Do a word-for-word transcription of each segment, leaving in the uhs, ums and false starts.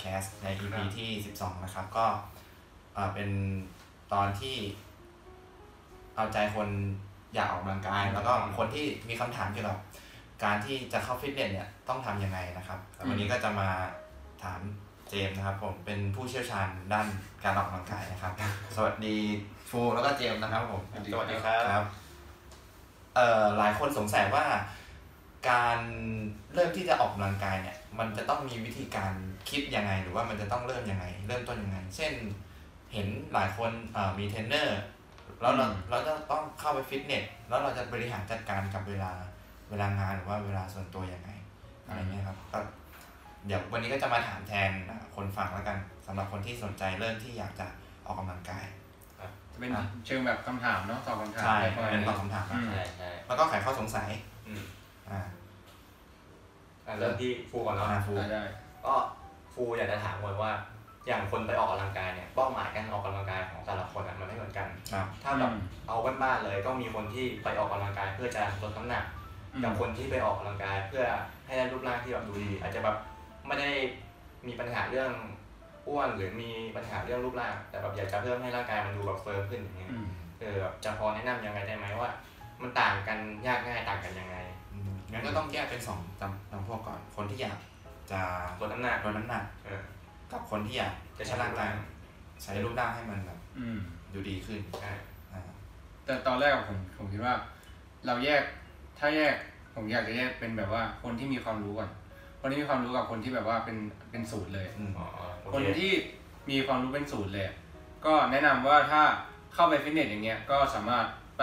Podcast ใน อี พี ที่สิบสองนะครับก็เป็นตอนที่เอาใจคนอยากออกกำลังกายแล้วก็คนที่มีคำถามเกี่ยวกับการที่จะเข้าฟิตเนสเนี่ยต้องทำยังไงนะครับวันนี้ก็จะมาถามเจมส์นะครับผมเป็นผู้เชี่ยวชาญด้านการออกกำลังกายนะครับสวัสดีฟูแล้วก็เจมส์นะครับผมสวัสดีครับเอ่อหลายคนสงสัยว่าการเริ่มที่จะออกกำลังกายเนี่ยมันจะต้องมีวิธีการคิดยังไงหรือว่ามันจะต้องเริ่มยังไงเริ่มต้นยังไงเช่นเห็นหลายคนมีเทรนเนอร์แล้วเราเราจะต้องเข้าไปฟิตเนสแล้วเราจะบริหารจัดการกับเวลาเวลางานหรือว่าเวลาส่วนตัวยังไงอะไรเงี้ยครับก็เดี๋ยววันนี้ก็จะมาถามแทนคนฟังแล้วกันสำหรับคนที่สนใจเริ่มที่อยากจะออกกำลังกายจะเป็นเชิงแบบคำถามเนาะตอบคำถามใช่เป็นตอบคำถามใช่ใช่แล้วก็ไขข้อสงสัยอ่าเริ่มที่ฟูก่อนแล้วนะฟูก็ฟูอยากจะถามก่อนว่าอย่างคนไปออกกำลังกายเนี่ยเป้าหมายการออกกำลังกายของแต่ละคนมันไม่เหมือนกันถ้าแบบเอาบ้านๆเลยก็มีคนที่ไปออกกำลังกายเพื่อจะลดน้ำหนักกับคนที่ไปออกกำลังกายเพื่อให้ได้รูปร่างที่แบบดูดีอาจจะแบบไม่ได้มีปัญหาเรื่องอ้วนหรือมีปัญหาเรื่องรูปร่างแต่แบบอยากจะเพิ่มให้ร่างกายมันดูแบบเฟิร์มขึ้นอย่างเงี้ยเออจะพอแนะนำยังไงได้ไหมว่ามันต่างกันยากง่ายต่างกันยังไงงั้นก็ต้องแยกเป็นสองจำจำพวกก่อนคนที่อยากจะลดน้ำหนักลดน้ำหนักกับคนที่อยากจะใช้ร่างกายใช้รูปร่างให้มันแบบดูดีขึ้นแต่ตอนแรกผมผมคิดว่าเราแยกถ้าแยกผมอยากจะแยกเป็นแบบว่าคนที่มีความรู้ก่อนคนที่มีความรู้กับคนที่แบบว่าเป็นเป็นศูนย์เลยคนที่มีความรู้เป็นศูนย์เลยก็แนะนำว่าถ้าเข้าไปฟิตเนสอย่างเงี้ยก็สามารถไป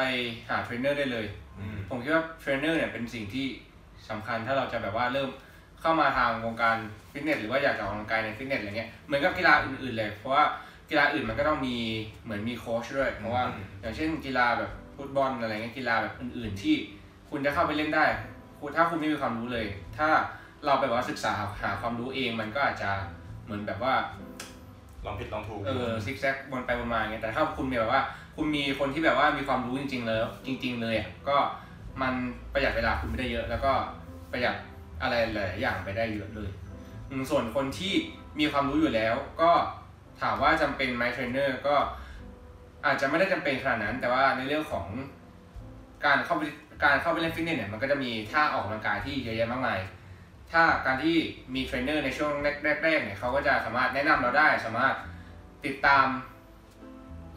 หาเทรนเนอร์ได้เลยผมคิดว่าเทรนเนอร์เนี่ยเป็นสิ่งที่สำคัญถ้าเราจะแบบว่าเริ่มเข้ามาทางวงการฟิตเนสหรือว่าอยากจะออกกำลังกายในฟิตเนสอะไรเงี้ยเหมือนกับกีฬาอื่นๆเลยเพราะว่ากีฬาอื่นมันก็ต้องมีเหมือนมีโค้ชด้วยเพราะว่าอย่างเช่นกีฬาแบบฟุตบอลอะไรเงี้ยกีฬาแบบอื่นๆที่คุณจะเข้าไปเล่นได้คุณถ้าคุณไม่มีความรู้เลยถ้าเราไปว่าศึกษาหาความรู้เองมันก็อาจจะเหมือนแบบว่าลองผิดลองถูกเออซิกแซกวนไปวนมาเงี้ยแต่ถ้าคุณมีแบบว่าคุณมีคนที่แบบว่ามีความรู้จริงๆเลยจริงๆเลยอ่ะก็มันประหยัดเวลาคุณไม่ได้เยอะแล้วก็ประหยัดอะไรหลายอย่างไปได้เยอะเลยส่วนคนที่มีความรู้อยู่แล้วก็ถามว่าจำเป็นไหมเทรนเนอร์ก็อาจจะไม่ได้จำเป็นขนาดนั้นแต่ว่าในเรื่องของการเข้าไปการเข้าไปเล่นฟิตเนสเนี่ยมันก็จะมีท่าออกกำลังกายที่เยอะแยะมากมายถ้าการที่มีเทรนเนอร์ในช่วงแรกๆเนี่ยเขาก็จะสามารถแนะนำเราได้สามารถติดตาม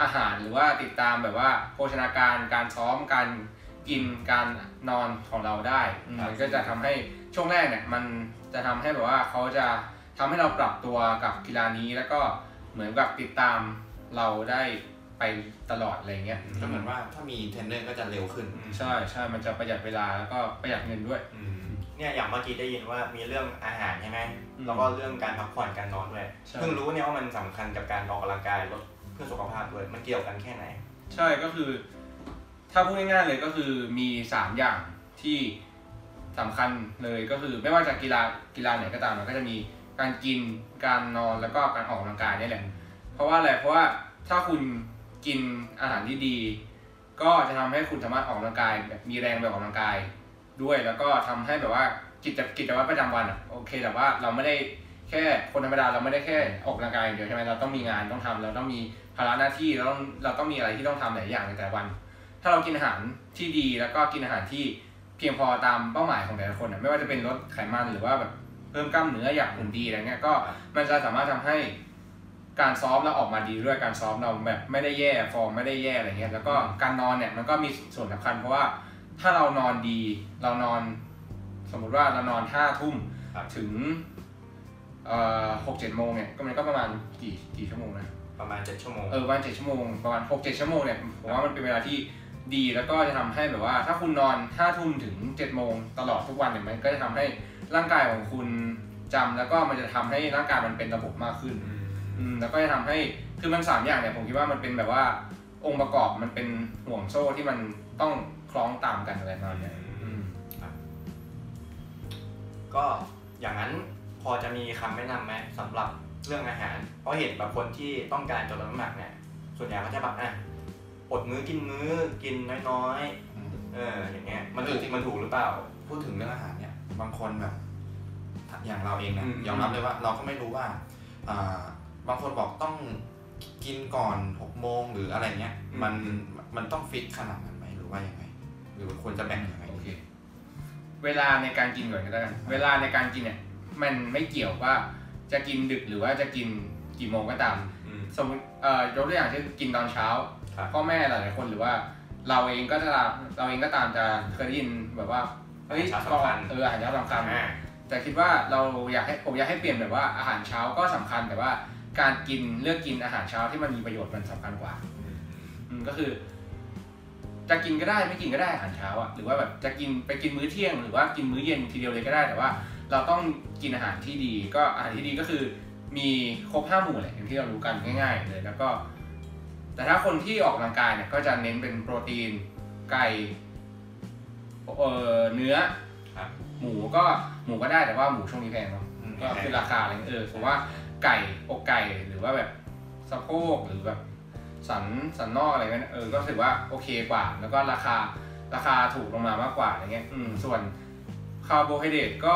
อาหารหรือว่าติดตามแบบว่าโภชนาการการซ้อมการกินการนอนของเราได้มันก็จะทำให้ช่วงแรกเนี่ยมันจะทำให้แบบว่าเขาจะทำให้เราปรับตัวกับกีฬานี้แล้วก็เหมือนกับติดตามเราได้ไปตลอดอะไรเงี้ยก็เหมือนว่าถ้ามีเทรนเนอร์ก็จะเร็วขึ้นใช่ใช่มันจะประหยัดเวลาแล้วก็ประหยัดเงินด้วยเนี่ยอย่างเมื่อกี้ได้ยินว่ามีเรื่องอาหารใช่ไหมแล้วก็เรื่องการพักผ่อนการนอนด้วยเพิ่งรู้เนี่ยว่ามันสำคัญกับการออกกำลังกายลดเพื่อสุขภาพด้วยมันเกี่ยวกันแค่ไหนใช่ก็คือถ้าพูดง่ายๆเลยก็คือมีสามอย่างที่สำคัญเลยก็คือไม่ว่าจะกีฬากีฬาไหนก็ตามมันก็จะมีการกินการนอนแล้วก็การออกกำลังกายนี่แหละเพราะว่าอะไรเพราะว่าถ้าคุณกินอาหารที่ดีก็จะทำให้คุณสามารถออกกำลังกายแบบมีแรงแบบออกกำลังกายด้วยแล้วก็ทำให้แบบว่ากิจกิจวัตรประจำวันอ่ะโอเคแต่ว่าเราไม่ได้แค่คนธรรมดาเราไม่ได้แค่ออกกำลังกายอย่างเดียวใช่ไหมเราต้องมีงานต้องทำเราต้องมีภาระหน้าที่เราต้องเราต้องมีอะไรที่ต้องทำหลายอย่างในแต่ละวันถ้าเรากินอาหารที่ดีแล้วก็กินอาหารที่เพียงพอตามเป้าหมายของแต่ละคนอ่ะไม่ว่าจะเป็นลดไขมันหรือว่าแบบเพิ่มกล้ามเนื้ออยากหุ่นดีอะไรเงี้ยก็มันจะสามารถทำให้การซ้อมเราออกมาดีด้วยการซ้อมเราแบบไม่ได้แย่ฟอร์มไม่ได้แย่อะไรเงี้ยแล้วก็การนอนเนี่ยมันก็มีส่วนสำคัญเพราะว่าถ้าเรานอนดีเรานอนสมมุติว่าเรานอนห้าทุ่มถึงหกเจ็ดโมงเนี่ยก็มันก็ประมาณกี่กี่ชั่วโมงนะประมาณเจ็ดชั่วโมงเออประมาณเจ็ดชั่วโมงประมาณหกเจ็ดชั่วโมงเนี่ยผมว่ามันเป็นเวลาที่ดีแล้วก็จะทำให้แบบว่าถ้าคุณนอนห้าทุ่มถึงเจ็ดโมงตลอดทุกวันเนี่ยมันก็จะทำให้ร่างกายของคุณจำแล้วก็มันจะทำให้ร่างกายมันเป็นระบบมากขึ้นอืมแล้วก็จะทำให้คือมันสามอย่างเนี่ยผมคิดว่ามันเป็นแบบว่าองค์ประกอบมันเป็นห่วงโซ่ที่มันต้องคล้องตามกันอะไรประมาณนี้ก็อย่างนั้นพอจะมีคำแนะนำไหมสำหรับเรื่องอาหารเพราะเห็นบางคนที่ต้องการจะลดน้ำหนักเนี่ยส่วนใหญ่ก็จะแบบอ่ะอดมื้อกินมื้อกินน้อยๆเอออย่างเงี้ยมันถูกจริงมันถูกหรือเปล่าพูดถึงเรื่องอาหารเนี่ยบางคนแบบอย่างเราเองเนี่ยยอมรับเลยว่าเราก็ไม่รู้ว่า บางคนบอกต้องกินก่อนหกโมงหรืออะไรเงี้ยมันมันต้องฟิกขนาดนั้นไหมหรือว่ายังไงหรือควรจะแบ่งยังไงโอเคเวลาในการกินก่อนก็ได้เวลาในการกินเนี่ยมันไม่เกี่ยวว่าจะกินดึกหรือว่าจะกินกี่โมงก็ตามสมมติยกตัวอย่างเช่นกินตอนเช้าพ่อแม่หลายๆคนหรือว่าเราเองก็จะเราเองก็ตามจะเคยได้ยินแบบว่าเฮ้ยก่อนเอออาหารเช้าสำคัญแต่คิดว่าเราอยากให้ผมอยากให้เปลี่ยนแบบว่าอาหารเช้าก็สำคัญแต่ว่าการกินเลือกกินอาหารเช้าที่มันมีประโยชน์มันสำคัญกว่าก็คือจะกินก็ได้ไม่กินก็ได้อาหารเช้าอ่ะหรือว่าแบบจะกินไปกินมื้อเที่ยงหรือว่ากินมื้อเย็นทีเดียวเลยก็ได้แต่ว่าเราต้องกินอาหารที่ดีก็อาหารที่ดีก็คือมีครบห้าหมู่แหละอย่างที่เรารู้กันง่ายๆเลยแล้วก็แต่ถ้าคนที่ออกกำลังกายเนี่ยก็จะเน้นเป็นโปรตีนไก่เอ่อเนื้อหมูก็หมูก็ได้แต่ว่าหมูช่วงนี้แพงเนาะก็คือราคาอะไรเออผมว่าไก่อกไก่หรือว่าแบบสะโพกหรือแบบสันสันนอกอะไรเงี้ยเออก็ถือว่าโอเคกว่าแล้วก็ราคาราคาถูกลงมามากกว่าอะไรเงี้ยอืมส่วนคาร์โบไฮเดรตก็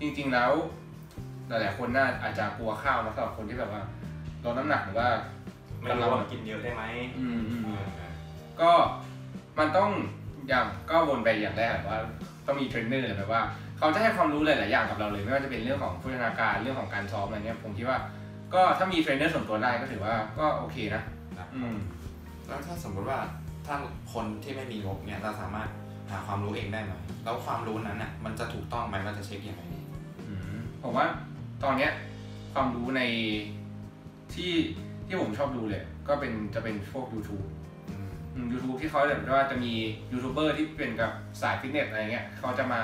จริงๆแล้วหลายๆคนน่าอาจจะกลัวข้าวนะสำหรับคนที่แบบว่าลดน้ำหนักหรือว่าไม่รู้ว่ากินเยอะได้ไหมอืมก็มันต้องอย่างก็วนไปอย่างแรกว่าต้องมีเทรนเนอร์แบบว่าเขาจะให้ความรู้หลายๆอย่างกับเราเลยไม่ว่าจะเป็นเรื่องของพัฒนาการเรื่องของการซ้อมอะไรเงี้ยผมคิดว่าก็ถ้ามีเทรนเนอร์ส่วนตัวได้ก็ถือว่าก็โอเคนะอืมแล้วถ้าสมมติว่าถ้าคนที่ไม่มีงบเนี่ยเราสามารถหาความรู้เองได้ไหมแล้วความรู้นั้นอ่ะมันจะถูกต้องไหมมันจะเช็คยังไงอืมผมว่าตอนเนี้ยความรู้ในที่ที่ผมชอบดูเลยก็เป็นจะเป็นพวก YouTube YouTube ที่เขาแบบว่าจะมียูทูบเบอร์ที่เป็นกับสายฟิตเนสอะไรเงี้ยเขาจะมา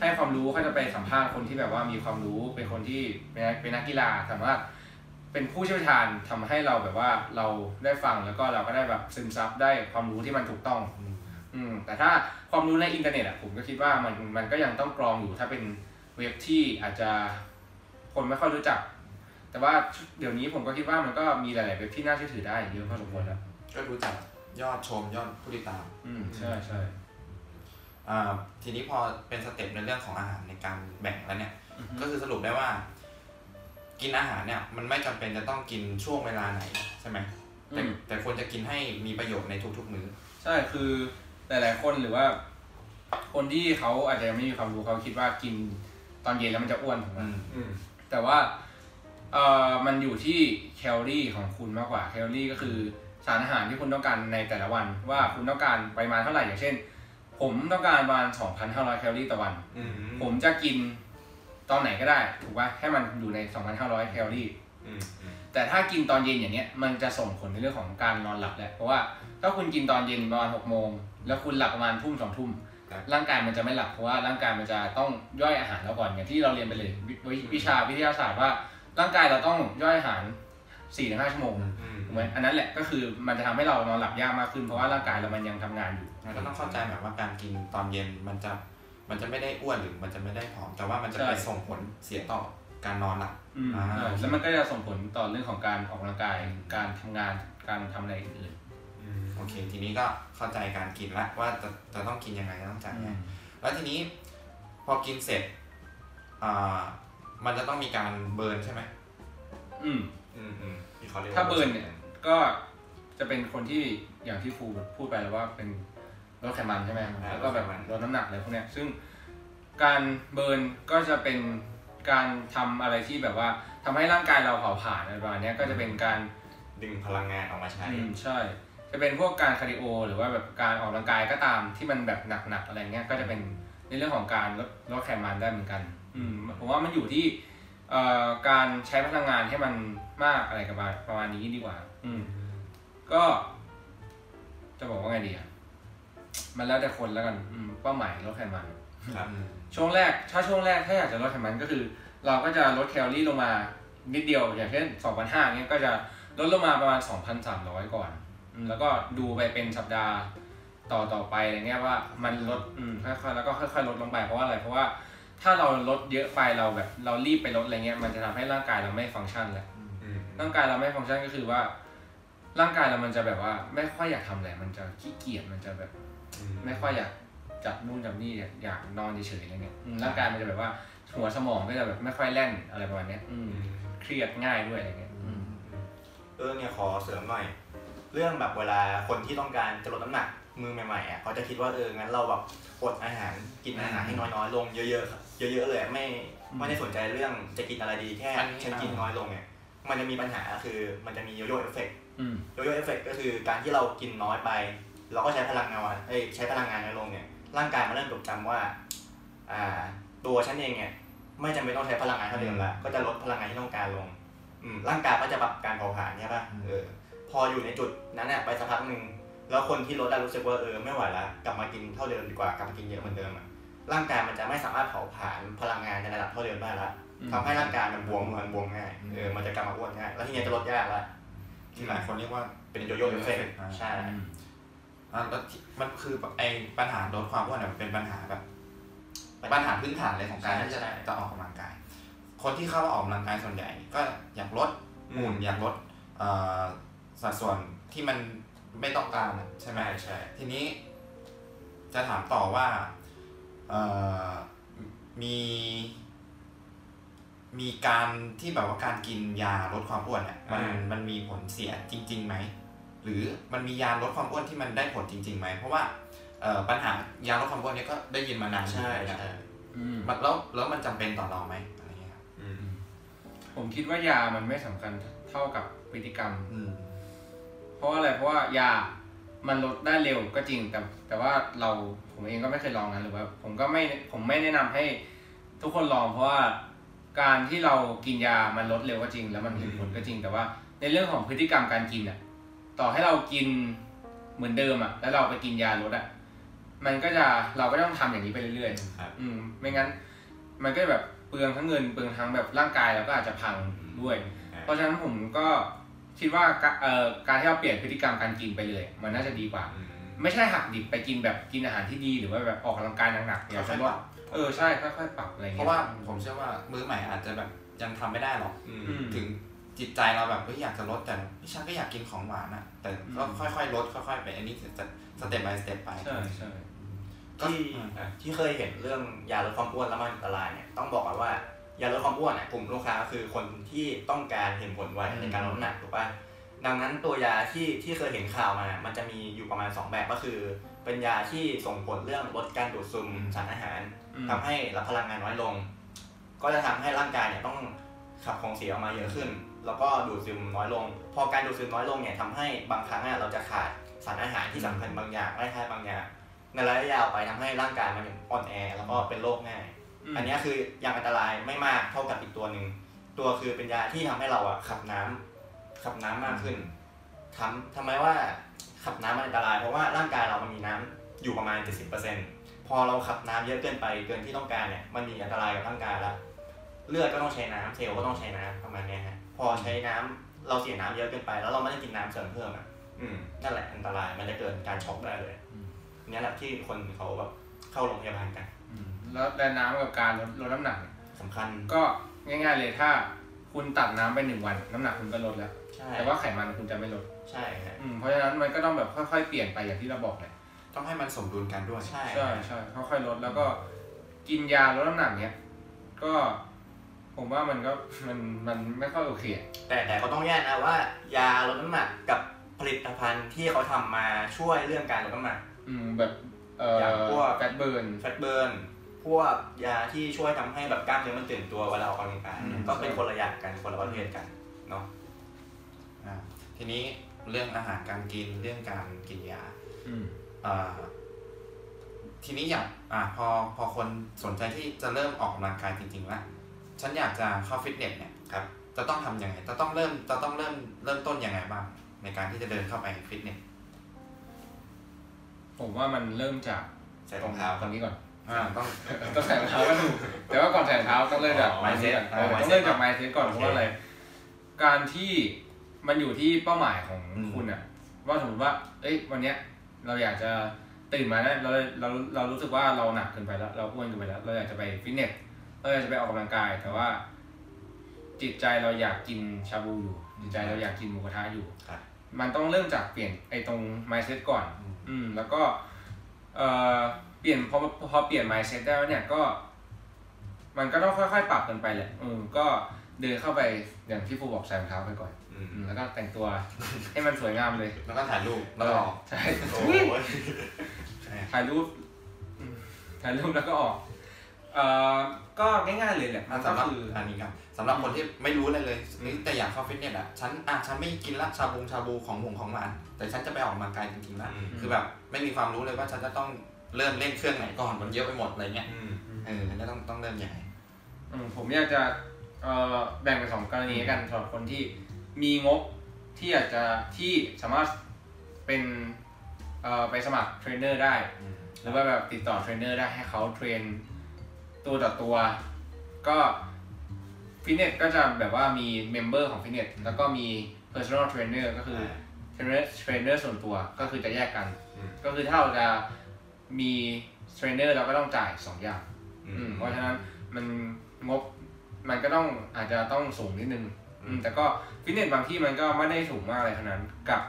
ให้ความรู้เขาจะไปสัมภาษณ์คนที่แบบว่ามีความรู้เป็นคนที่เป็นนักกีฬาสามารถเป็นผู้เชี่ยวชาญทำให้เราแบบว่าเราได้ฟังแล้วก็เราก็ได้แบบซึมซับได้ความรู้ที่มันถูกต้องอืมแต่ถ้าความรู้ในอินเทอร์เน็ตอ่ะผมก็คิดว่ามันมันก็ยังต้องกรองอยู่ถ้าเป็นเว็บที่อาจจะคนไม่ค่อยรู้จักแต่ว่าเดี๋ยวนี้ผมก็คิดว่ามันก็มีหลายๆเว็บที่น่าเชื่อถือได้เยอะพอสมควรแล้วก็รู้จักยอดชมยอดผู้ติดตามอืมใช่ใช่ทีนี้พอเป็นสเต็ปในเรื่องของอาหารในการแบ่งแล้วเนี่ยก็คือสรุปได้ว่ากินอาหารเนี่ยมันไม่จำเป็นจะต้องกินช่วงเวลาไหนใช่ไหมแต่แต่ควรจะกินให้มีประโยชน์ในทุกๆมื้อใช่คือหลายๆคนหรือว่าคนที่เขาอาจจะไม่มีความรู้เขาคิดว่ากินตอนเย็นแล้วมันจะอ้วนอืมอืมแต่ว่าเอ่อมันอยู่ที่แคลอรี่ของคุณมากกว่าแคลอรี่ก็คือสารอาหารที่คุณต้องการในแต่ละวันว่าคุณต้องการปริมาณเท่าไหร่อย่างเช่นผมต้องการประมาณ สองพันห้าร้อย แคลอรี่ต่อวันผมจะกินตอนไหนก็ได้ถูกป่ะให้มันอยู่ใน สองพันห้าร้อย แคลอรี่แต่ถ้ากินตอนเย็นอย่างเนี้ยมันจะส่งผลในเรื่องของการนอนหลับแหละเพราะว่าถ้าคุณกินตอนเย็นประมาณหกโมงแล้วคุณหลับประมาณทุ่มสองทุ่มร่างกายมันจะไม่หลับเพราะว่าร่างกายมันจะต้องย่อยอาหารเราก่อนอย่างที่เราเรียนไปเลยวิชาวิทยาศาสตร์ว่าร่างกายเราต้องย่อยอาหารสี่ถึงห้าชั่วโมงถูกไหมอันนั้นแหละก็คือมันจะทำให้เรานอนหลับยากมากขึ้นเพราะว่าร่างกายเรามันยังทำงานอยู่ก็ต้องเข้าใจแบบว่าการกินตอนเย็นมันจะมันจะไม่ได้อ้วนหรือมันจะไม่ได้ผอมแต่ว่ามันจะไปส่งผลเสียต่อการนอนหลับแล้วมันก็จะส่งผลต่อเรื่องของการออกกำลังกายการทำงานการทำอะไรอื่นๆโอเคทีนี้ก็เข้าใจการกินละว่าจะจะต้องกินยังไงต้องจัดยังไงแล้วทีนี้พอกินเสร็จอ่ามันจะต้องมีการเบิร์นใช่ไหมอืมถ้าเบิร์นเนี่ยก็จะเป็นคนที่อย่างที่ฟูพูดไปแล้วว่าเป็นลดไขมันใช่ไหมแล้วก็แบบลดน้ำหนักอะไรพวกเนี้ยซึ่งการเบิร์นก็จะเป็นการทำอะไรที่แบบว่าทำให้ร่างกายเราเผาผลาญอะไรประมาณนี้ก็จะเป็นการดึงพลังงานออกมาใช้ใช่จะเป็นพวกการคาร์ดิโอหรือว่าแบบการออกกำลังกายก็ตามที่มันแบบหนักๆอะไรเงี้ยก็จะเป็นในเรื่องของการลดลดไขมันได้เหมือนกันอืมผมว่ามันอยู่ที่การใช้พลังงานให้มันมากอะไรกับประมาณนี้ดีกว่าอืมก็จะบอกว่าไงดีอะมันแล้วแต่คนแล้วกันอืมเป้าหมายลดไขมันครับช่วงแรกถ้าช่วงแรกถ้าอยากจะลดไขมันก็คือเราก็จะลดแคลอรี่ลงมานิดเดียวอย่างเช่นสองพันห้าเนี้ยก็จะลดลงมาประมาณสองพันสามร้อยก่อนอืมแล้วก็ดูไปเป็นสัปดาห์ต่อต่อไปอะไรเงี้ยว่ามันลดอืมค่อยๆแล้วก็ค่อยๆลดลงไปเพราะว่าอะไรเพราะว่าถ้าเราลดเยอะไปเราแบบเรารีบไปลดอะไรเงี้ยมันจะทำให้ร่างกายเราไม่ฟังก์ชันแหละร่างกายเราไม่ฟังก์ชันก็คือว่าร่างกายเรามันจะแบบว่าไม่ค่อยอยากทำอะไรมันจะขี้เกียจมันจะแบบไม่ค่อยอยากจับนู่นจับนี่อยากนอนเฉยๆอะไรเงี้ยร่างกายมันจะแบบว่าหัวสมองก็จะแบบไม่ค่อยแล่นอะไรประมาณนี้แค เครียดง่ายด้วยอะไรเงี้ยเออเนี่ยขอเสริมหน่อยเรื่องแบบเวลาคนที่ต้องการจะลดน้ำหนักมือใหม่ๆอ่ะเขาจะคิดว่าเอองั้นเราแบบอดอาหารกินอาหารให้น้อยๆลงเยอะๆเยอะๆเลยไม่ไม่ได้สนใจเรื่องจะกินอะไรดีแค่ฉันกินน้อยลงเนี่ยมันจะมีปัญหาคือมันจะมีโยโย่เอฟเฟกต์โยโย่เอฟเฟกต์ก็คือการที่เรากินน้อยไปเราก็ใช้พลังงานเอ้ยใช้พลังงานน้อยลงเนี่ยร่างกายมันเริ่มจดจำว่าอ่าตัวฉันเองเนี่ยไม่จำเป็นต้องใช้พลังงานเท่าเดิมละก็จะลดพลังงานที่ต้องการลงร่างกายก็จะปรับการเผาผลาญใช่ป่ะเออพออยู่ในจุดนั้นเนี่ยไปสักพักหนึ่งแล้วคนที่ลดได้รู้สึกว่าเออไม่ไหวแล้วกลับมากินเท่าเดิมดีกว่ากลับมากินเยอะเหมือนเดิมอ่ะร่างกายมันจะไม่สามารถเผาผลาญพลังงานในระดับเท่าเดิมได้ละทำให้ร่างกายมันบวมมันบวมง่ายเออมันจะกลับมาอ้วนง่ายแล้วทีนี้จะลดยากละที่หลายคนเรียกว่าเป็นโยโย่เอฟเฟกต์ใช่อ่าแล้วมันคือไอ้ปัญหาลดความอ้วนเนี่ยมันเป็นปัญหาแบบปัญหาพื้นฐานเลยของการที่จะจะออกกำลังกายคนที่เข้ามาออกกำลังกายส่วนใหญ่ก็อยากลดหุ่นอยากลดสัดส่วนที่มันไม่ต้องการใช่ไหมใช่ทีนี้จะถามต่อว่ามีมีการที่แบบว่าการกินยาลดความอ้วนเนี่ยมันมันมีผลเสียจริงๆไหมหรือมันมียาลดความอ้วนที่มันได้ผลจริงๆไหมเพราะว่าปัญหายาลดความอ้วนเนี่ยก็ได้ยินมานานใช่ใช่แล้วแล้วมันจำเป็นต่อเราไหมอะไรเงี้ยครับผมคิดว่ายามันไม่สำคัญเท่ากับพฤติกรรมเพราะอะไรเพราะว่ายามันลดได้เร็วก็จริงแต่แต่ว่าเราผมเองก็ไม่เคยลองนะหรือว่าผมก็ไม่ผมไม่แนะนำให้ทุกคนลองเพราะว่าการที่เรากินยามันลดเร็วก็จริงแล้วมันเห็นผลก็จริงแต่ว่าในเรื่องของพฤติกรรมการกินอ่ะต่อให้เรากินเหมือนเดิมอ่ะแล้วเราไปกินยาลดอ่ะมันก็จะเราก็ต้องทำอย่างนี้ไปเรื่อยๆอืมไม่งั้นมันก็แบบเปลืองทั้งเงินเปลืองทั้งแบบร่างกายเราก็อาจจะพังด้วยเพราะฉะนั้นผมก็คิดว่าการที่เราเปลี่ยนพฤติกรรมการกินไปเลยมันน่าจะดีกว่าไม่ใช่หักดิบไปกินแบบกินอาหารที่ดีหรือว่าแบบออกกำลังกายหนักๆเนี่ยใช่ไหมเออใช่ค่อยๆปรับอะไรเงี้ยเพราะว่าผมเชื่อว่ามือใหม่อาจจะแบบยังทำไม่ได้หรอกถึงจิตใจเราแบบอยากจะลดแต่พี่ช่างก็อยากกินของหวานนะแต่ก็ค่อยๆลดค่อยๆไปอันนี้จะสเต็ปไปสเต็ปไปใช่ใช่ที่ที่เคยเห็นเรื่องยาลดความอ้วนแล้วมันอันตรายเนี่ยต้องบอกก่อนว่ายาลดความอ้วนเนี่ยกลุ่มลูกค้าคือคนที่ต้องการเห็นผลไวในการลดน้ำหนักถูกป่ะดังนั้นตัวยาที่ที่เคยเห็นข่าวมามันจะมีอยู่ประมาณสองแบบก็คือเป็นยาที่ส่งผลเรื่องลดการดูดซึมสารอาหารทำให้รับพลังงานน้อยลงก็จะทำให้ร่างกายเนี่ยต้องขับของเสียออกมาเยอะขึ้นแล้วก็ดูดซึมน้อยลงพอการดูดซึมน้อยลงเนี่ยทำให้บางครั้งเราจะขาดสารอาหารที่สำคัญบางอย่างไม่ใช่บางอย่างในระยะยาวไปทำให้ร่างกายมันอ่อนแอแล้วก็เป็นโรคง่ายอันนี้คือยังอันตรายไม่มากเท่ากับอีกตัวหนึ่งตัวคือเป็นยาที่ทำให้เราอะขับน้ำขับน้ำมากขึ้นทำทำไมว่าขับน้ำมันอันตรายเพราะว่าร่างกายเรามันมีน้ำอยู่ประมาณ เจ็ดสิบเปอร์เซ็นต์ พอเราขับน้ำเยอะเกินไปเกินที่ต้องการเนี่ยมันมีอันตรายกับร่างกายละเลือดก็ต้องใช้น้ำเซลล์ก็ต้องใช้น้ำประมาณนี้ฮะพอใช้น้ำเราเสียน้ำเยอะเกินไปแล้วเราไม่ได้กินน้ำเสริมเพิ่มอ่ะอืมนั่นแหละอันตรายมันจะเกิดการช็อกได้เลยนี่แหละที่คนเขาแบบเข้าโรงพยาบาลกันแล้วแต่น้ำกับการลดลดน้ำหนักสำคัญก็ง่ายๆเลยถ้าคุณตัดน้ำไปหนึ่งวันน้ำหนักคุณก็ลดแล้วแต่ว่าไขมันคุณจะไม่ลดใช่ครับเพราะฉะนั้นมันก็ต้องแบบค่อยๆเปลี่ยนไปอย่างที่เราบอกเลยต้องให้มันสมดุลกันด้วยใช่ใช่ค่อยๆลดแล้วก็กินยาลดน้ำหนักเนี้ยก็ผมว่ามันก็มันมันไม่ค่อยโอเคแต่แต่ก็ต้องแยกนะว่ายาลดน้ำหนักกับผลิตภัณฑ์ที่เขาทำมาช่วยเรื่องการลดน้ำหนักอืมแบบอย่างพวกแฟตเบิร์นแฟตเบิร์นพวกยาที่ช่วยทำให้แบบกล้ามเนื้อมันตื่นตัวเวลาออกกำลังกายก็เป็นคนละอย่างกันคนละประเภทกันเนาะทีนี้เรื่องอาหารการกินเรื่องการกินยาทีนี้อยากอ่ะพอพอคนสนใจที่จะเริ่มออกกำลังกายจริงๆละฉันอยากจะเข้าฟิตเนสเนี่ยครับจะต้องทำยังไงจะต้องเริ่มจะต้องเริ่มเริ่มต้นยังไงบ้างในการที่จะเดินเข้าไปฟิตเนสผมว่ามันเริ่มจากใส่รองเท้าคนนี้ก่อนอ่าต้องต้องใส่รองเท้าก็ถูกแต่ว่าก่อนใส่รองเท้าต้องเริ่มจากไมซ์เซ็ตต้องเริ่มจากไมซ์เซ็ตก่อนเพราะอะไรการที่มันอยู่ที่เป้าหมายของคุณอะว่าสมมติว่าเอ้ยวันเนี้ยเราอยากจะตื่นมาแล้วเราเราเรารู้สึกว่าเราหนักเกินไปแล้วเราอ้วนเกินไปแล้วเราอยากจะไปฟิตเนสเราอยากจะไปออกกำลังกายแต่ว่าจิตใจเราอยากกินชาบูอยู่จิตใจเราอยากกินหมูกระทะอยู่มันต้องเริ่มจากเปลี่ยนไอ้ตรง mindset ก่อนอืมแล้วก็เอ่อเปลี่ยนพอพอเปลี่ยน mindset ได้แล้วเนี่ยก็มันก็ต้องค่อยๆปรับกันไปแหละอืมก็ เดินเข้าไปอย่างที่ฟูบอกใส่รองเท้าไปก่อนแล้วก็แต่งตัวให้มันสวยงามเลยแล้วก็ถ่ายรูปแล้วออกใช่ถ่ายรูปถ่ายรูปแล้วก็ออกเอ่อก็ง่ายๆเลยแหละมันสำหรับอันนี้ครับสำหรับคนที่ไม่รู้อะไรเลยแต่อยากเข้าฟิตเนสอ่ะฉันอ่ะฉันไม่กินละชาบูชาบูของวงของมันแต่ฉันจะไปออกกำลังกายจริงๆนะคือแบบไม่มีความรู้เลยว่าฉันจะต้องเริ่มเล่นเครื่องไหนก่อนมันเยอะไปหมดอะไรเงี้ยเออแล้วต้องต้องเริ่มยังไงผมอยากจะแบ่งเป็นสองกรณีกันสำหรับคนที่มีงบที่อยากจะที่สามารถเป็นไปสมัครเทรนเนอร์ได้หรือว่าแบบติดต่อเทรนเนอร์ได้ให้เขาเทรนตัวต่อตัวก็ฟิตเนสก็จะแบบว่ามีเมมเบอร์ของฟิตเนสแล้วก็มีเพอร์ซันนอลเทรนเนอร์ก็คือเทรนเนอร์เทรนเนอร์ส่วนตัวก็คือจะแยกกันก็คือถ้าเราจะมีเทรนเนอร์เราก็ต้องจ่ายสองอย่างเพราะฉะนั้นมันงบมันก็ต้องอาจจะต้องสูงนิดนึงแต่ก็ฟิตเนสบางที่มันก็ไม่ได้สูงมากอะไรขนาดนั้นกับ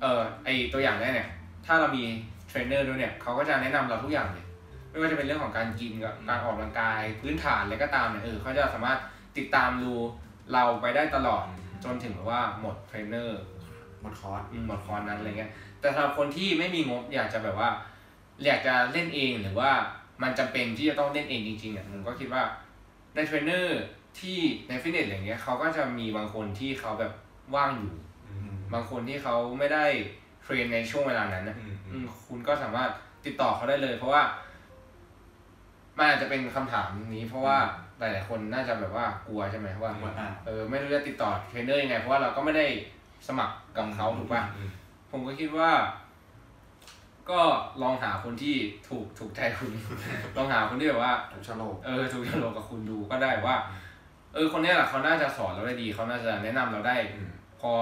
เอ่อไอตัวอย่างแรกเนี่ยถ้าเรามีเทรนเนอร์ด้วยเนี่ยเขาก็จะแนะนำเราทุกอย่างเลยไม่ว่าจะเป็นเรื่องของการกินกับการออกกำลังกายพื้นฐานอะไรก็ตามเนี่ยเออเขาจะสามารถติดตามดูเราไปได้ตลอดจนถึงแบบว่าหมดเทรนเนอร์หมดคอร์สหมดคอร์สนั้นอะไรเงี้ยแต่สำหรับคนที่ไม่มีงบอยากจะแบบว่าอยากจะเล่นเองหรือว่ามันจำเป็นที่จะต้องเล่นเองจริงๆอ่ะผมก็คิดว่าในเทรนเนอร์ที่ในฟิตเนสอย่างเงี้ยเขาก็จะมีบางคนที่เขาแบบว่างอยู่บางคนที่เขาไม่ได้เทรนในช่วงเวลานั้นนะคุณก็สามารถติดต่อเขาได้เลยเพราะว่ามันอาจจะเป็นคำถามนี้เพราะว่าหลายๆคนน่าจะแบบว่ากลัวใช่ไหมว่าเออไม่รู้จะติดต่อเทรนเนอร์ยังไงเพราะว่าเราก็ไม่ได้สมัครกับเขาถูกป่ะผมก็คิดว่าก็ลองหาคนที่ถูกถูกใจคุณ ลองหาคนที่แบบว่าถูกชะโลกเออถูกชะโลกกับคุณดูก็ได้ว่าเออคนนี้แหละเขาน่าจะสอนเราได้ดีเขาน่าจะแนะนำเราได้พอ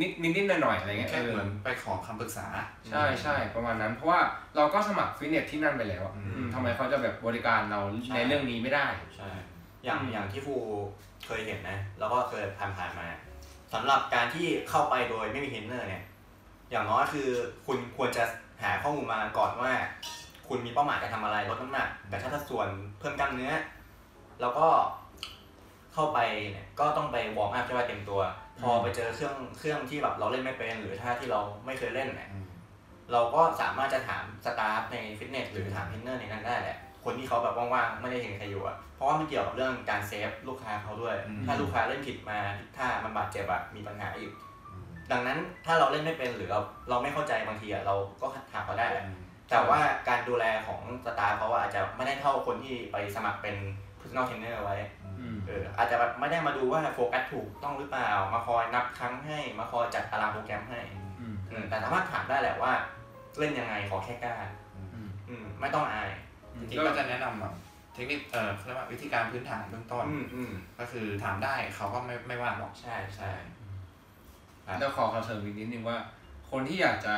นิดนิดหน่อยๆอะไรเงี้ยเหมือนไปขอคำปรึกษาใช่ใช่ประมาณนั้นเพราะว่าเราก็สมัครฟิตเนสที่นั่นไปแล้วทำไมเขาจะแบบบริการเราในเรื่องนี้ไม่ได้ใช่อย่างอย่างที่ฟูเคยเห็นนะแล้วก็เคยผ่านผ่านมาสำหรับการที่เข้าไปโดยไม่มีเทรนเนอร์เนี่ยอย่างน้อยคือคุณควรจะหาข้อมูลมาก่อนว่าคุณมีเป้าหมายจะทำอะไรลดน้ำหนักกระชับสัดส่วนเพิ่มกล้ามเนื้อแล้วก็เข้าไปเนี่ยก็ต้องไปวอร์มอัพใช่ไหมเต็มตัวพอไปเจอเครื่องเครื่องที่แบบเราเล่นไม่เป็นหรือท่าที่เราไม่เคยเล่นเนี่ยเราก็สามารถจะถามสตาฟในฟิตเนสหรือถามเทรนเนอร์ในนั้นได้แหละคนที่เขาแบบว่างๆไม่ได้เห็นใครอยู่อ่ะเพราะว่ามันเกี่ยวกับเรื่องการเซฟลูกค้าเขาด้วยถ้าลูกค้าเล่นผิดมาถ้ามันบาดเจ็บอ่ะมีปัญหาอีกดังนั้นถ้าเราเล่นไม่เป็นหรือเราเราไม่เข้าใจบางทีอ่ะเราก็ถามเขาได้แหละแต่ว่าการดูแลของสตาฟเขาอาจจะไม่ได้เท่าคนที่ไปสมัครเป็นpersonal trainer ไว้เอออาจจะแบบไม่ได้มาดูว่าโฟกัสถูกต้องหรือเปล่ามาคอยนับครั้งให้มาคอยจัดตารางโปรแกรมให้แต่สามารถถามได้แหละว่าเล่นยังไงขอแค่กล้าไม่ต้องอายจริงๆก็จะแนะนำแบบเทคนิคเอ่อเรียกว่าวิธีการพื้นฐานเบื้องต้นก็คือถามได้เขาก็ไม่ไม่ว่าหรอกใช่ใช่แล้วขอคอนเซิร์นอีกนิดนึงว่าคนที่อยากจะ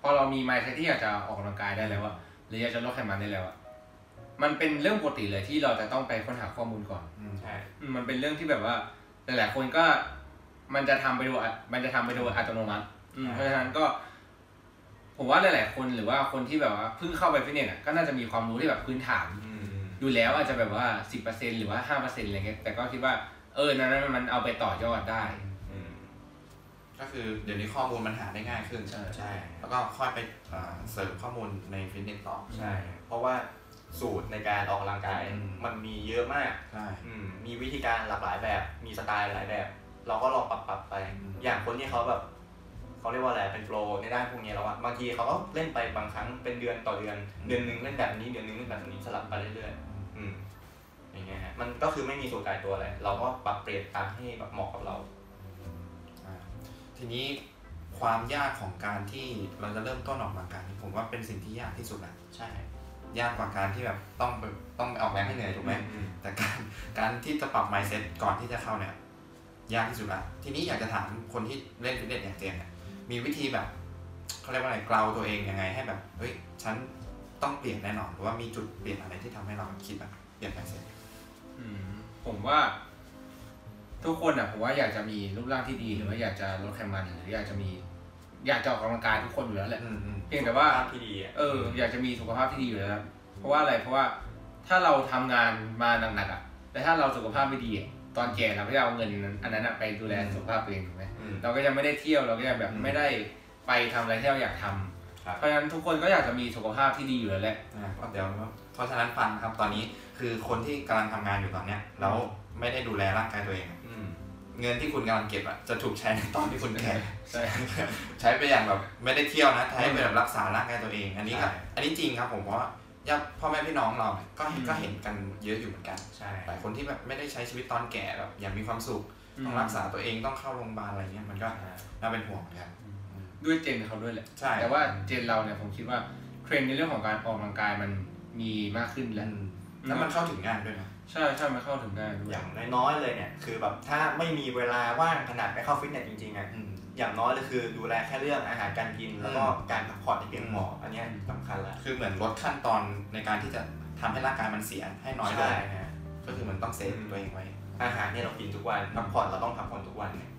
พอเรามี mindset ที่อยากจะออกกำลังกายได้แล้วอะหรืออยากจะลดไขมันได้แล้วอะมันเป็นเรื่องปกติเลยที่เราจะต้องไปค้นหาข้อมูลก่อนใช่มันเป็นเรื่องที่แบบว่าหลายๆคนก็มันจะทำไปโดยมันจะทำไปโดยอัตโนมัติเพราะฉะนั้นก็ผมว่าหลายๆคนหรือว่าคนที่แบบว่าเพิ่งเข้าไปฟิตเนสอ่ะก็น่าจะมีความรู้ที่แบบพื้นฐานอยู่แล้วอาจจะแบบว่า สิบเปอร์เซ็นต์ หรือว่า ห้าเปอร์เซ็นต์ อะไรเงี้ยแต่ก็คิดว่าเออนั้นมันเอาไปต่อยอดได้ก็คือเดี๋ยวนี้ข้อมูลมันหาได้ง่ายขึ้นใช่ใช่แล้วก็ค่อยไปเสริมข้อมูลในฟิตเนสต่อใช่เพราะว่าสูตรในการออกกำลังกายมันมีเยอะมากมีวิธีการหลากหลายแบบมีสไตล์หลายแบบเราก็ลองปรับปรับไปอย่างคนที่เขาแบบเขาเรียกว่าอะไรเป็นโปรในด้านพวกนี้แล้วอะบางทีเขาก็เล่นไปบางครั้งเป็นเดือนต่อเดือนเดือนหนึ่งเล่นแบบนี้เดือนหนึ่งเล่นแบบนี้สลับไปเรื่อยๆอย่างเงี้ยฮะมันก็คือไม่มีสูตรตายตัวอะไรเราก็ปรับเปลี่ยนตามให้แบบเหมาะกับเราทีนี้ความยากของการที่เราจะเริ่มต้นออกกำลังกายผมว่าเป็นสิ่งที่ยากที่สุดนะใช่ยากกว่าการที่แบบต้องต้องออกแรงให้เหนื่อยถูกไหมแต่การการที่จะปรับ mindset ก่อนที่จะเข้าเนี่ยยากที่สุดละทีนี้อยากจะถามคนที่เล่นฟิตเนสอย่างเจมส์เนี่ยมีวิธีแบบเขาเรียกว่าอะไรกลาวตัวเองยังไงให้แบบเฮ้ยฉันต้องเปลี่ยนแน่นอนหรือว่ามีจุดเปลี่ยนอะไรที่ทำให้เราคิดแบบเปลี่ยน mindset ผมว่าทุกคนอ่ะผมว่าอยากจะมีรูปร่างที่ดีหรือว่าอยากจะลดไขมันหรืออยากจะมีอยากจะออกกำลังกายทุกคนอยู่แล้วแหละเพียงแต่ว่าเอออยากจะมีสุขภาพที่ดีอยู่แล้วเพราะว่าอะไรเพราะว่าถ้าเราทำงานมาหนักๆอ่ะแต่ถ้าเราสุขภาพไม่ดี ตอนแก่เราก็จะเอาเงินอันนั้นไปดูแลสุขภาพตัวเองถูกไหมเราก็จะไม่ได้เที่ยวเราก็จะแบบไม่ได้ไปทำอะไรที่เราอยากทำเพราะฉะนั้นทุกคนก็อยากจะมีสุขภาพที่ดีอยู่แล้วแหละเดี๋ยวเพราะฉะนั้นฟังครับตอนนี้คือคนที่กำลังทำงานอยู่ตอนเนี้ยแล้วไม่ได้ดูแลร่างกายตัวเองเงินที่คุณกำลังเก็บอ่ะจะถูกใช้ในตอนที่คุณแก่ใช้ไปอย่างแบบไม่ได้เที่ยวนะใช้ไปแบบรักษาร่างกายตัวเองอันนี้ครับอันนี้จริงครับผมเพราะญาติพ่อแม่พี่น้องเราก็ก็เห็นกันเยอะอยู่เหมือนกันหลายคนที่แบบไม่ได้ใช้ชีวิตตอนแก่แบบอย่างมีความสุขต้องรักษาตัวเองต้องเข้าโรงพยาบาลอะไรเงี้ยมันก็น่าเป็นห่วงเหมือนกันด้วยเจนเขาด้วยแหละแต่ว่าเจนเราเนี่ยผมคิดว่าเทรนด์ในเรื่องของการออกกำลังกายมันมีมากขึ้นแล้วแล้วมันเข้าถึงงานด้วยนะใช่ใช่มันเข้าถึงงานด้วยอย่างน้อยๆเลยเนี่ยคือแบบถ้าไม่มีเวลาว่างขนาดไปเข้าฟิตเนสจริงๆอ่ะอย่างน้อยเลยคือดูแลแค่เรื่องอาหารการกินแล้วก็การพักผ่อนให้เพียงพออันนี้สำคัญละคือเหมือนลดขั้นตอนในการที่จะทำให้ร่างกายมันเสียให้น้อยลงนะก็คือมันต้องเซฟตัวเองไว้อาหารเนี่ยเรากินทุกวันพักผ่อนเราต้องพักผ่อนทุกวันเนี่ย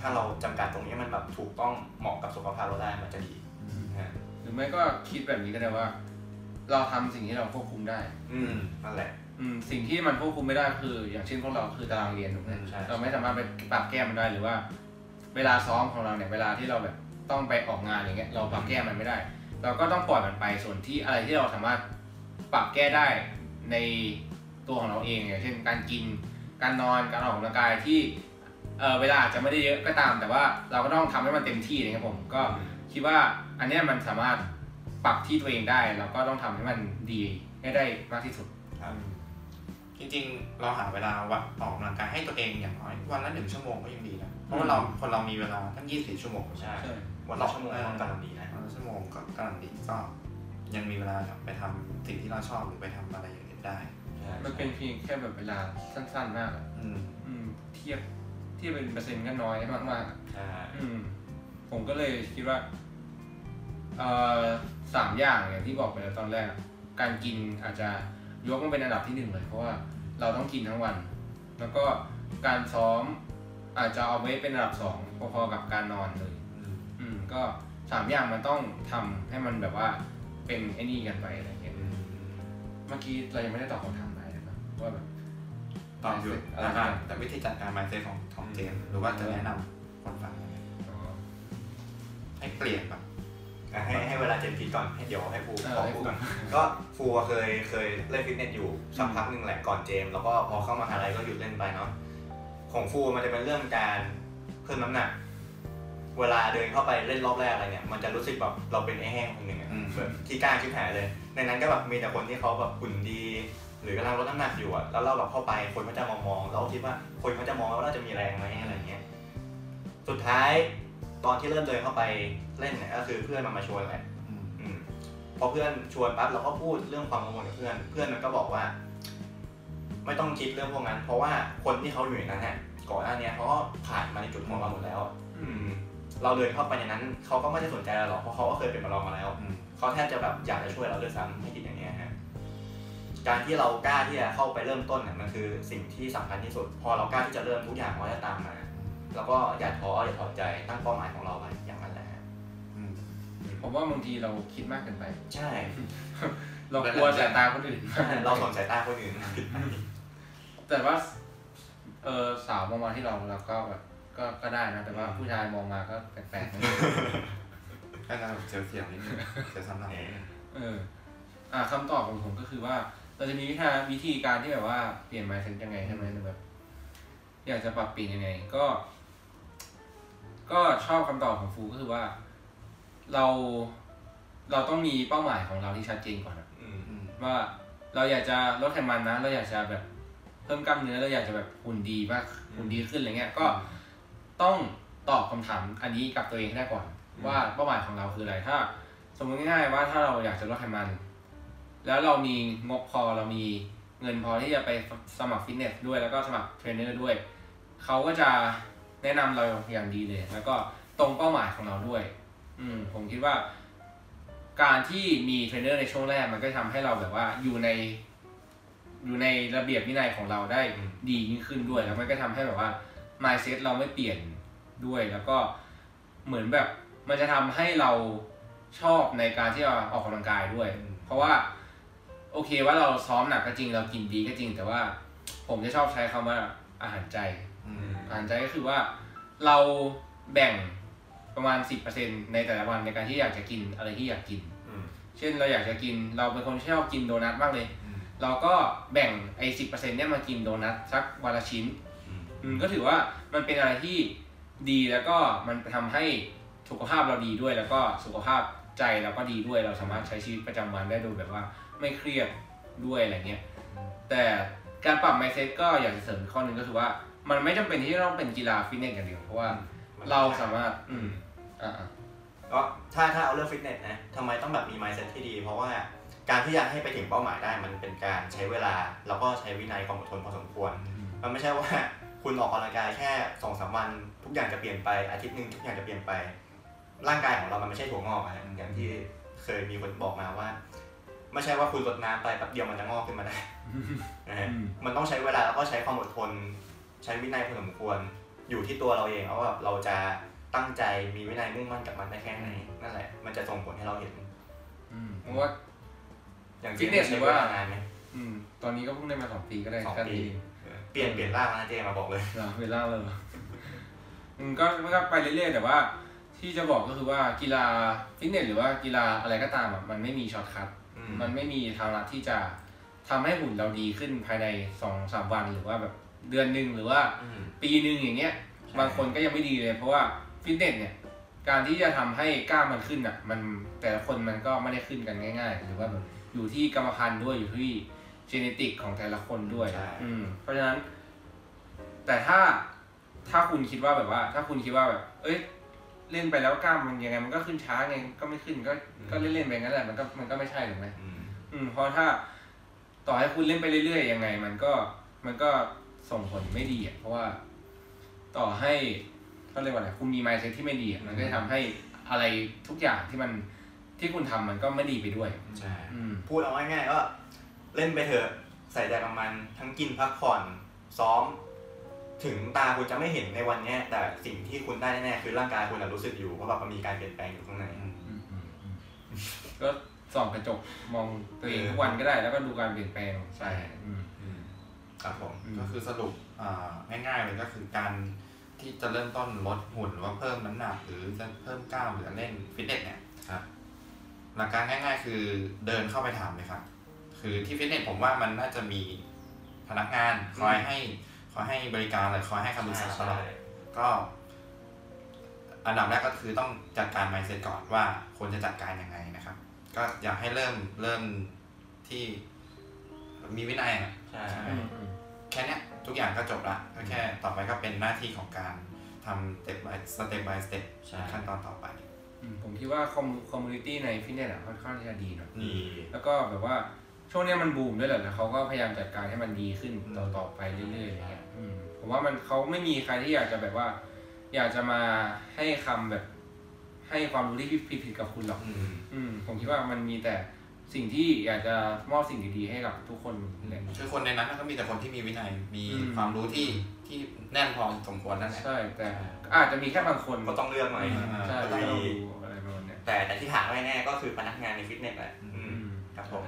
ถ้าเราจำกัดตรงนี้มันแบบถูกต้องเหมาะกับสุขภาพเราได้มันจะดีหรือไม่ก็คิดแบบนี้ก็ได้ว่าเราทำสิ่งที่เราควบคุมได้อืมนั่นแหละอืมสิ่งที่มันควบคุมไม่ได้คืออย่างเช่นพวกเราคือตารางเรียนถูกไหมเราไม่สามารถไปปรับแก้มันได้หรือว่าเวลาซ้อมของเราเนี่ยเวลาที่เราแบบต้องไปออกงานอย่างเงี้ยเราปรับแก้มันไม่ได้เราก็ต้องปล่อยมันไปส่วนที่อะไรที่เราสามารถปรับแก้ได้ในตัวของเราเองอย่างเช่นการกินการนอนการออกกำลังกายที่เออเวลาอาจจะไม่ได้เยอะก็ตามแต่ว่าเราก็ต้องทำให้มันเต็มที่นะครับผมก็คิดว่าอันเนี้ยมันสามารถปรับที่ตัวเองได้เราก็ต้องทำให้มันดีให้ได้มากที่สุดครับจริงๆเราหาเวลาวัดออกกำลังกายให้ตัวเองอย่างน้อยวันละหนึ่งชั่วโมงก็ยังดีนะเพราะว่าเราคนเรามีเวลาตั้งยี่สิบชั่วโมงใช่วันละชั่วโมงกำลังดีนะวันละชั่วโมงก็กำลังดีก็ยังมีเวลาไปทำสิ่งที่เราชอบหรือไปทำอะไรอย่างอื่นได้มันเป็นเพียงแค่แบบเวลาสั้นๆมากอืมอืมเทียบที่เป็นเปอร์เซ็นต์ก็น้อยมากๆผมก็เลยคิดว่าสามอย่างอย่างที่บอกไปแล้วตอนแรกการกินอาจจะยกมาเป็นอันดับที่หนึ่งเลยเพราะว่าเราต้องกินทั้งวันแล้วก็การซ้อมอาจจะเอาไว้เป็นอันดับสองพอๆกับการนอนเลยอืมก็สามอย่างมันต้องทำให้มันแบบว่าเป็นไอ้นี่กันไปอะไรอย่างเงี้ยเมื่อกี้เรายังไม่ได้ตอบคำถามอะไรนะครับว่าแบบตอบอยู่แล้วกันแต่วิธีจัดการมาเซตของของเจมหรือว่าจะแนะนำคนฟังให้เปลี่ยนแบบให้ให้เวลาเจมคิดก่อนให้เดี๋ยวให้ฟูขอฟูก่อนก็ฟูเคยเคยเล่นฟิตเนสอยู่สักพักหนึ่งแหละก่อนเจมแล้วก็พอเข้ามหาลัยก็หยุดเล่นไปเนาะของฟูมันจะเป็นเรื่องการเพิ่มน้ำหนักเวลาเดินเข้าไปเล่นรอบแรกอะไรเนี่ยมันจะรู้สึกแบบเราเป็นไอ้แห้งคนหนึ่งแบบที่กล้าชิบหายเลยในนั้นก็แบบมีแต่คนที่เขาแบบหุ่นดีหรือกำลังลดน้ำหนักอยู่อะแล้วเราแบบเข้าไปคนเขาจะมองมองเราคิดว่าคนเขาจะมองว่าเราจะมีแรงไหมอะไรเงี้ยสุดท้ายตอนที่เริ่มเดินเข้าไปเล่นเนี่ยก็คือเพื่อนมันมาชวนแหละพอเพื่อนชวนปั๊บเราก็พูดเรื่องความกังวลกับเพื่อนเพื่อนมันก็บอกว่าไม่ต้องคิดเรื่องพวกนั้นเพราะว่าคนที่เขาอยู่ในนั้นเนี่ยก่อนหน้านี้เขาก็ผ่านมาในจุดของเราหมดแล้วเราเดินเข้าไปในนั้นเขาก็ไม่ได้สนใจเราหรอกเพราะเขาก็เคยเป็นมาลองมาแล้วเขาแทบจะแบบอยากจะช่วยเราด้วยซ้ำให้คิดอย่างเงี้ยฮะการที่เรากล้าที่จะเข้าไปเริ่มต้นเนี่ยมันคือสิ่งที่สำคัญที่สุดพอเรากล้าที่จะเริ่มทุกอย่างมันจะตามมาแล้วก็อย่าท้ออย่าถอดใจตั้งเป้าหมายของเราไว้อย่างนั้นแหละผมว่าบางทีเราคิดมากเกินไปใช่เรากลัวสายตาคนอื่นเราสนสายตาคนอื่นแต่ว่าเออสาวมองมาที่เราเราก็แบบก็ก็ได้นะแต่ว่าผู้ชายมองมาก็แปลกๆนิดนึงก็จะเฉียวเฉียวนิดนึงเฉียวซ้ำหน่อยเอออ่าคำตอบของผมก็คือว่าเราจะมีวิธีวิธีการที่แบบว่าเปลี่ยน mindset ยังไงใช่ไหมแบบอยากจะปรับเปลี่ยนยังไงก็ก็ชอบคำตอบของฟูก็คือว่าเราเราต้องมีเป้าหมายของเราที่ชัดเจนก่อนว่าเราอยากจะลดไขมันนะเราอยากจะแบบเพิ่มกล้ามเนื้อเราอยากจะแบบหุ่นดีมากหุ่นดีขึ้นอะไรเงี้ยก็ต้องตอบคำถามอันนี้กับตัวเองได้ก่อนว่าเป้าหมายของเราคืออะไรถ้าสมมติง่ายๆว่าถ้าเราอยากจะลดไขมันแล้วเรามีงบพอเรามีเงินพอที่จะไปสมัครฟิตเนสด้วยแล้วก็สมัครเทรนเนอร์ด้วยเขาก็จะแนะนำเราอย่างดีเลยแล้วก็ตรงเป้าหมายของเราด้วยอืมผมคิดว่าการที่มีเทรนเนอร์ในช่วงแรกมันก็ทำให้เราแบบว่าอยู่ในอยู่ในระเบียบวินัยของเราได้ดียิ่งขึ้นด้วยแล้วมันก็ทำให้แบบว่า mindset เราไม่เปลี่ยนด้วยแล้วก็เหมือนแบบมันจะทำให้เราชอบในการที่เราออกกำลังกายด้วยเพราะว่าโอเคว่าเราซ้อมหนักก็จริงเรากินดีก็จริงแต่ว่าผมจะชอบใช้คำว่า อาหารใจอาหารใจก็คือว่าเราแบ่งประมาณ สิบเปอร์เซ็นต์ ในแต่ละวันในการที่อยากจะกินอะไรที่อยากกินเช่นเราอยากจะกินเราเป็นคนชอบกินโดนัทมากเลยเราก็แบ่งไอ้ สิบเปอร์เซ็นต์ เนี่ยมากินโดนัทสักวันละชิ้นก็ถือว่ามันเป็นอะไรที่ดีแล้วก็มันทำให้สุขภาพเราดีด้วยแล้วก็สุขภาพใจเราก็ดีด้วยเราสามารถใช้ชีวิตประจำวันได้โดยแบบว่าไม่เครียดด้วยอะไรเงี้ยแต่การปรับ mindset ก็อยากจะเสริมข้อหนึ่งก็คือว่ามันไม่จำเป็นที่จะต้องเป็นกีฬาฟิตเนสอย่างเดียวเพราะว่าเราสามารถอืมอ่าก็ถ้าถ้าเอาเรื่องฟิตเนสนะทำไมต้องแบบมี mindset ที่ดีเพราะว่าการที่อยากให้ไปถึงเป้าหมายได้มันเป็นการใช้เวลาแล้วก็ใช้วินัยความอดทนพอสมควรมันไม่ใช่ว่าคุณออกกำลังกายแค่ สองสาม วันทุกอย่างจะเปลี่ยนไปอาทิตย์นึงทุกอย่างจะเปลี่ยนไปร่างกายของเรามันไม่ใช่ถั่วงอกนะอย่างที่เคยมีคนบอกมาว่าไม่ใช่ว่าคุณลดน้ำไปแป๊บเดียวมันจะงอกขึ้นมาได้นะฮะมันต้องใช้เวลาแล้วก็ใช้ความอดทนใช้วินัยพอสมควรอยู่ที่ตัวเราเองเอาว่าเราจะตั้งใจมีวินัยมุ่งมั่นกับมันได้แค่ไหนนั่นแหละมันจะส่งผลให้เราเห็นเพราะว่าอย่างฟิตเนสหรือว่างานเนี่ยตอนนี้ก็เพิ่งได้มาสองปีก็ได้สองปีเปลี่ยนเปลี่ยนร่างนะเจมาบอกเลยเปลี่ยนร่างเลยก็ก็ไปเรื่อยๆแต่ว่าที่จะบอกก็คือว่ากีฬาฟิตเนสหรือว่ากีฬาอะไรก็ตามมันไม่มีช็อตคัทมันไม่มีทางลัดที่จะทำให้หุ่นเราดีขึ้นภายใน สองถึงสาม วันหรือว่าแบบเดือนหนึ่งหรือว่าปีหนึ่งอย่างเงี้ยบางคนก็ยังไม่ดีเลยเพราะว่าฟิตเนสเนี่ยการที่จะทำให้กล้ามมันขึ้นอ่ะมันแต่ละคนมันก็ไม่ได้ขึ้นกันง่ายๆหรือว่าอยู่ที่กรรมพันธุ์ด้วยอยู่ที่จีเนติกของแต่ละคนด้วยอืมเพราะฉะนั้นแต่ถ้าถ้าคุณคิดว่าแบบว่าถ้าคุณคิดว่าแบบเอ้ยเล่นไปแล้วกล้ามมันยังไงมันก็ขึ้นช้าไงก็ไม่ขึ้นก็ก็เล่นเล่นไปงั้นแหละมันก็มันก็ไม่ใช่ถูกไหมอืมเพราะถ้าต่อให้คุณเล่นไปเรื่อยๆยังไงมันก็มันก็ส่งผลไม่ดีอ่ะเพราะว่าต่อให้ก็เรียกว่าอะไรคุณมี mindset ที่ไม่ดีมันก็จะทำให้อะไรทุกอย่างที่มันที่คุณทำมันก็ไม่ดีไปด้วยใช่พูดเอาง่ายๆก็เล่นไปเถอะใส่ใจกับมันทั้งกินพักผ่อนซ้อมถึงตาคุณจะไม่เห็นในวันนี้แต่สิ่งที่คุณได้แน่ๆคือร่างกายคุณรู้สึกอยู่ว่าแบบมันมีการเปลี่ยนแปลงอยู่ข้างในก็ส่องกระจกมองตัวเองทุกวันก็ได้แล้วก็ดูการเปลี่ยนแปลงใช่ครับผมก็คือสรุปง่ายๆเลยก็คือการที่จะเริ่มต้นลดหุ่นหรือว่าเพิ่มน้ำหนักหรือจะเพิ่มกล้ามหรือเล่นฟิตเนสเนี่ยครับหลักการง่ายๆคือเดินเข้าไปถามเลยครับคือที่ฟิตเนสผมว่ามันน่าจะมีพนักงานคอยให้คอยให้บริการเลยคอยให้คำปรึกษาตลอดก็อันดับแรกก็คือต้องจัดการ mindset ก่อนว่าควรจะจัดการยังไงนะครับก็อยากให้เริ่มเริ่มที่มีวินัยใช่แค่นี้ทุกอย่างก็จบละก็แค่ต่อไปก็เป็นหน้าที่ของการทำ step by step by step ขั้นตอนต่อไปผมคิดว่าคอมมูนิตี้ในฟิตเนสค่อนข้างจะดีเนาะแล้วก็แบบว่าช่วงนี้มันบูมด้วยแหละนะเขาก็พยายามจัดการให้มันดีขึ้นต่อต่อไปเรื่อยๆอย่างเงี้ยผมว่ามันเขาไม่มีใครที่อยากจะแบบว่าอยากจะมาให้คำแบบให้ความรู้ที่ผิดๆกับคุณหรอกอืมผมคิดว่ามันมีแต่สิ่งที่อยากจะมอบสิ่งดีๆให้กับทุกคนเลยคือคนในนั้นก็มีแต่คนที่มีวินัยมีความรู้ที่ที่แน่นพอสมควรนั่นแหละใช่แต่อาจจะมีแค่บางคนก็ต้องเลือกไหมใช่ต้องดูอะไรประมาณนี้แต่แต่ที่หาไม่แน่ก็คือพนักงานในฟิตเนสแหละครับผม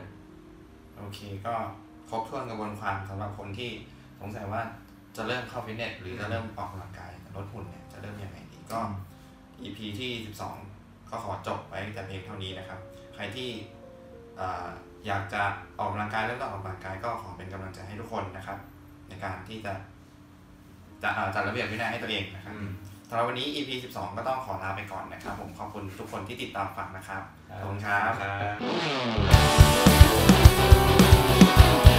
โอเคก็ครบถ้วนกระบวนความสำหรับคนที่สงสัยว่าจะเริ่มเข้าฟิตเนสหรือจะเริ่มออกกำลังกายลดหุ่นเนี่ยจะเริ่มยังไงดีก็ อี พี ที่สิบสองก็ขอจบไว้แต่เพียงเท่านี้นะครับใครที่อยากจะออกกำลังกายเริ่มต้นออกกำลังกายก็ขอเป็นกำลังใจให้ทุกคนนะครับในการที่จะจะจัดระเบียบวินัยให้ตัวเองนะครับสำหรับวันนี้ อี พี สิบสองก็ต้องขอลาไปก่อนนะครับผมขอบคุณทุกคนที่ติดตามฟังนะครับขอบคุณครับThank you.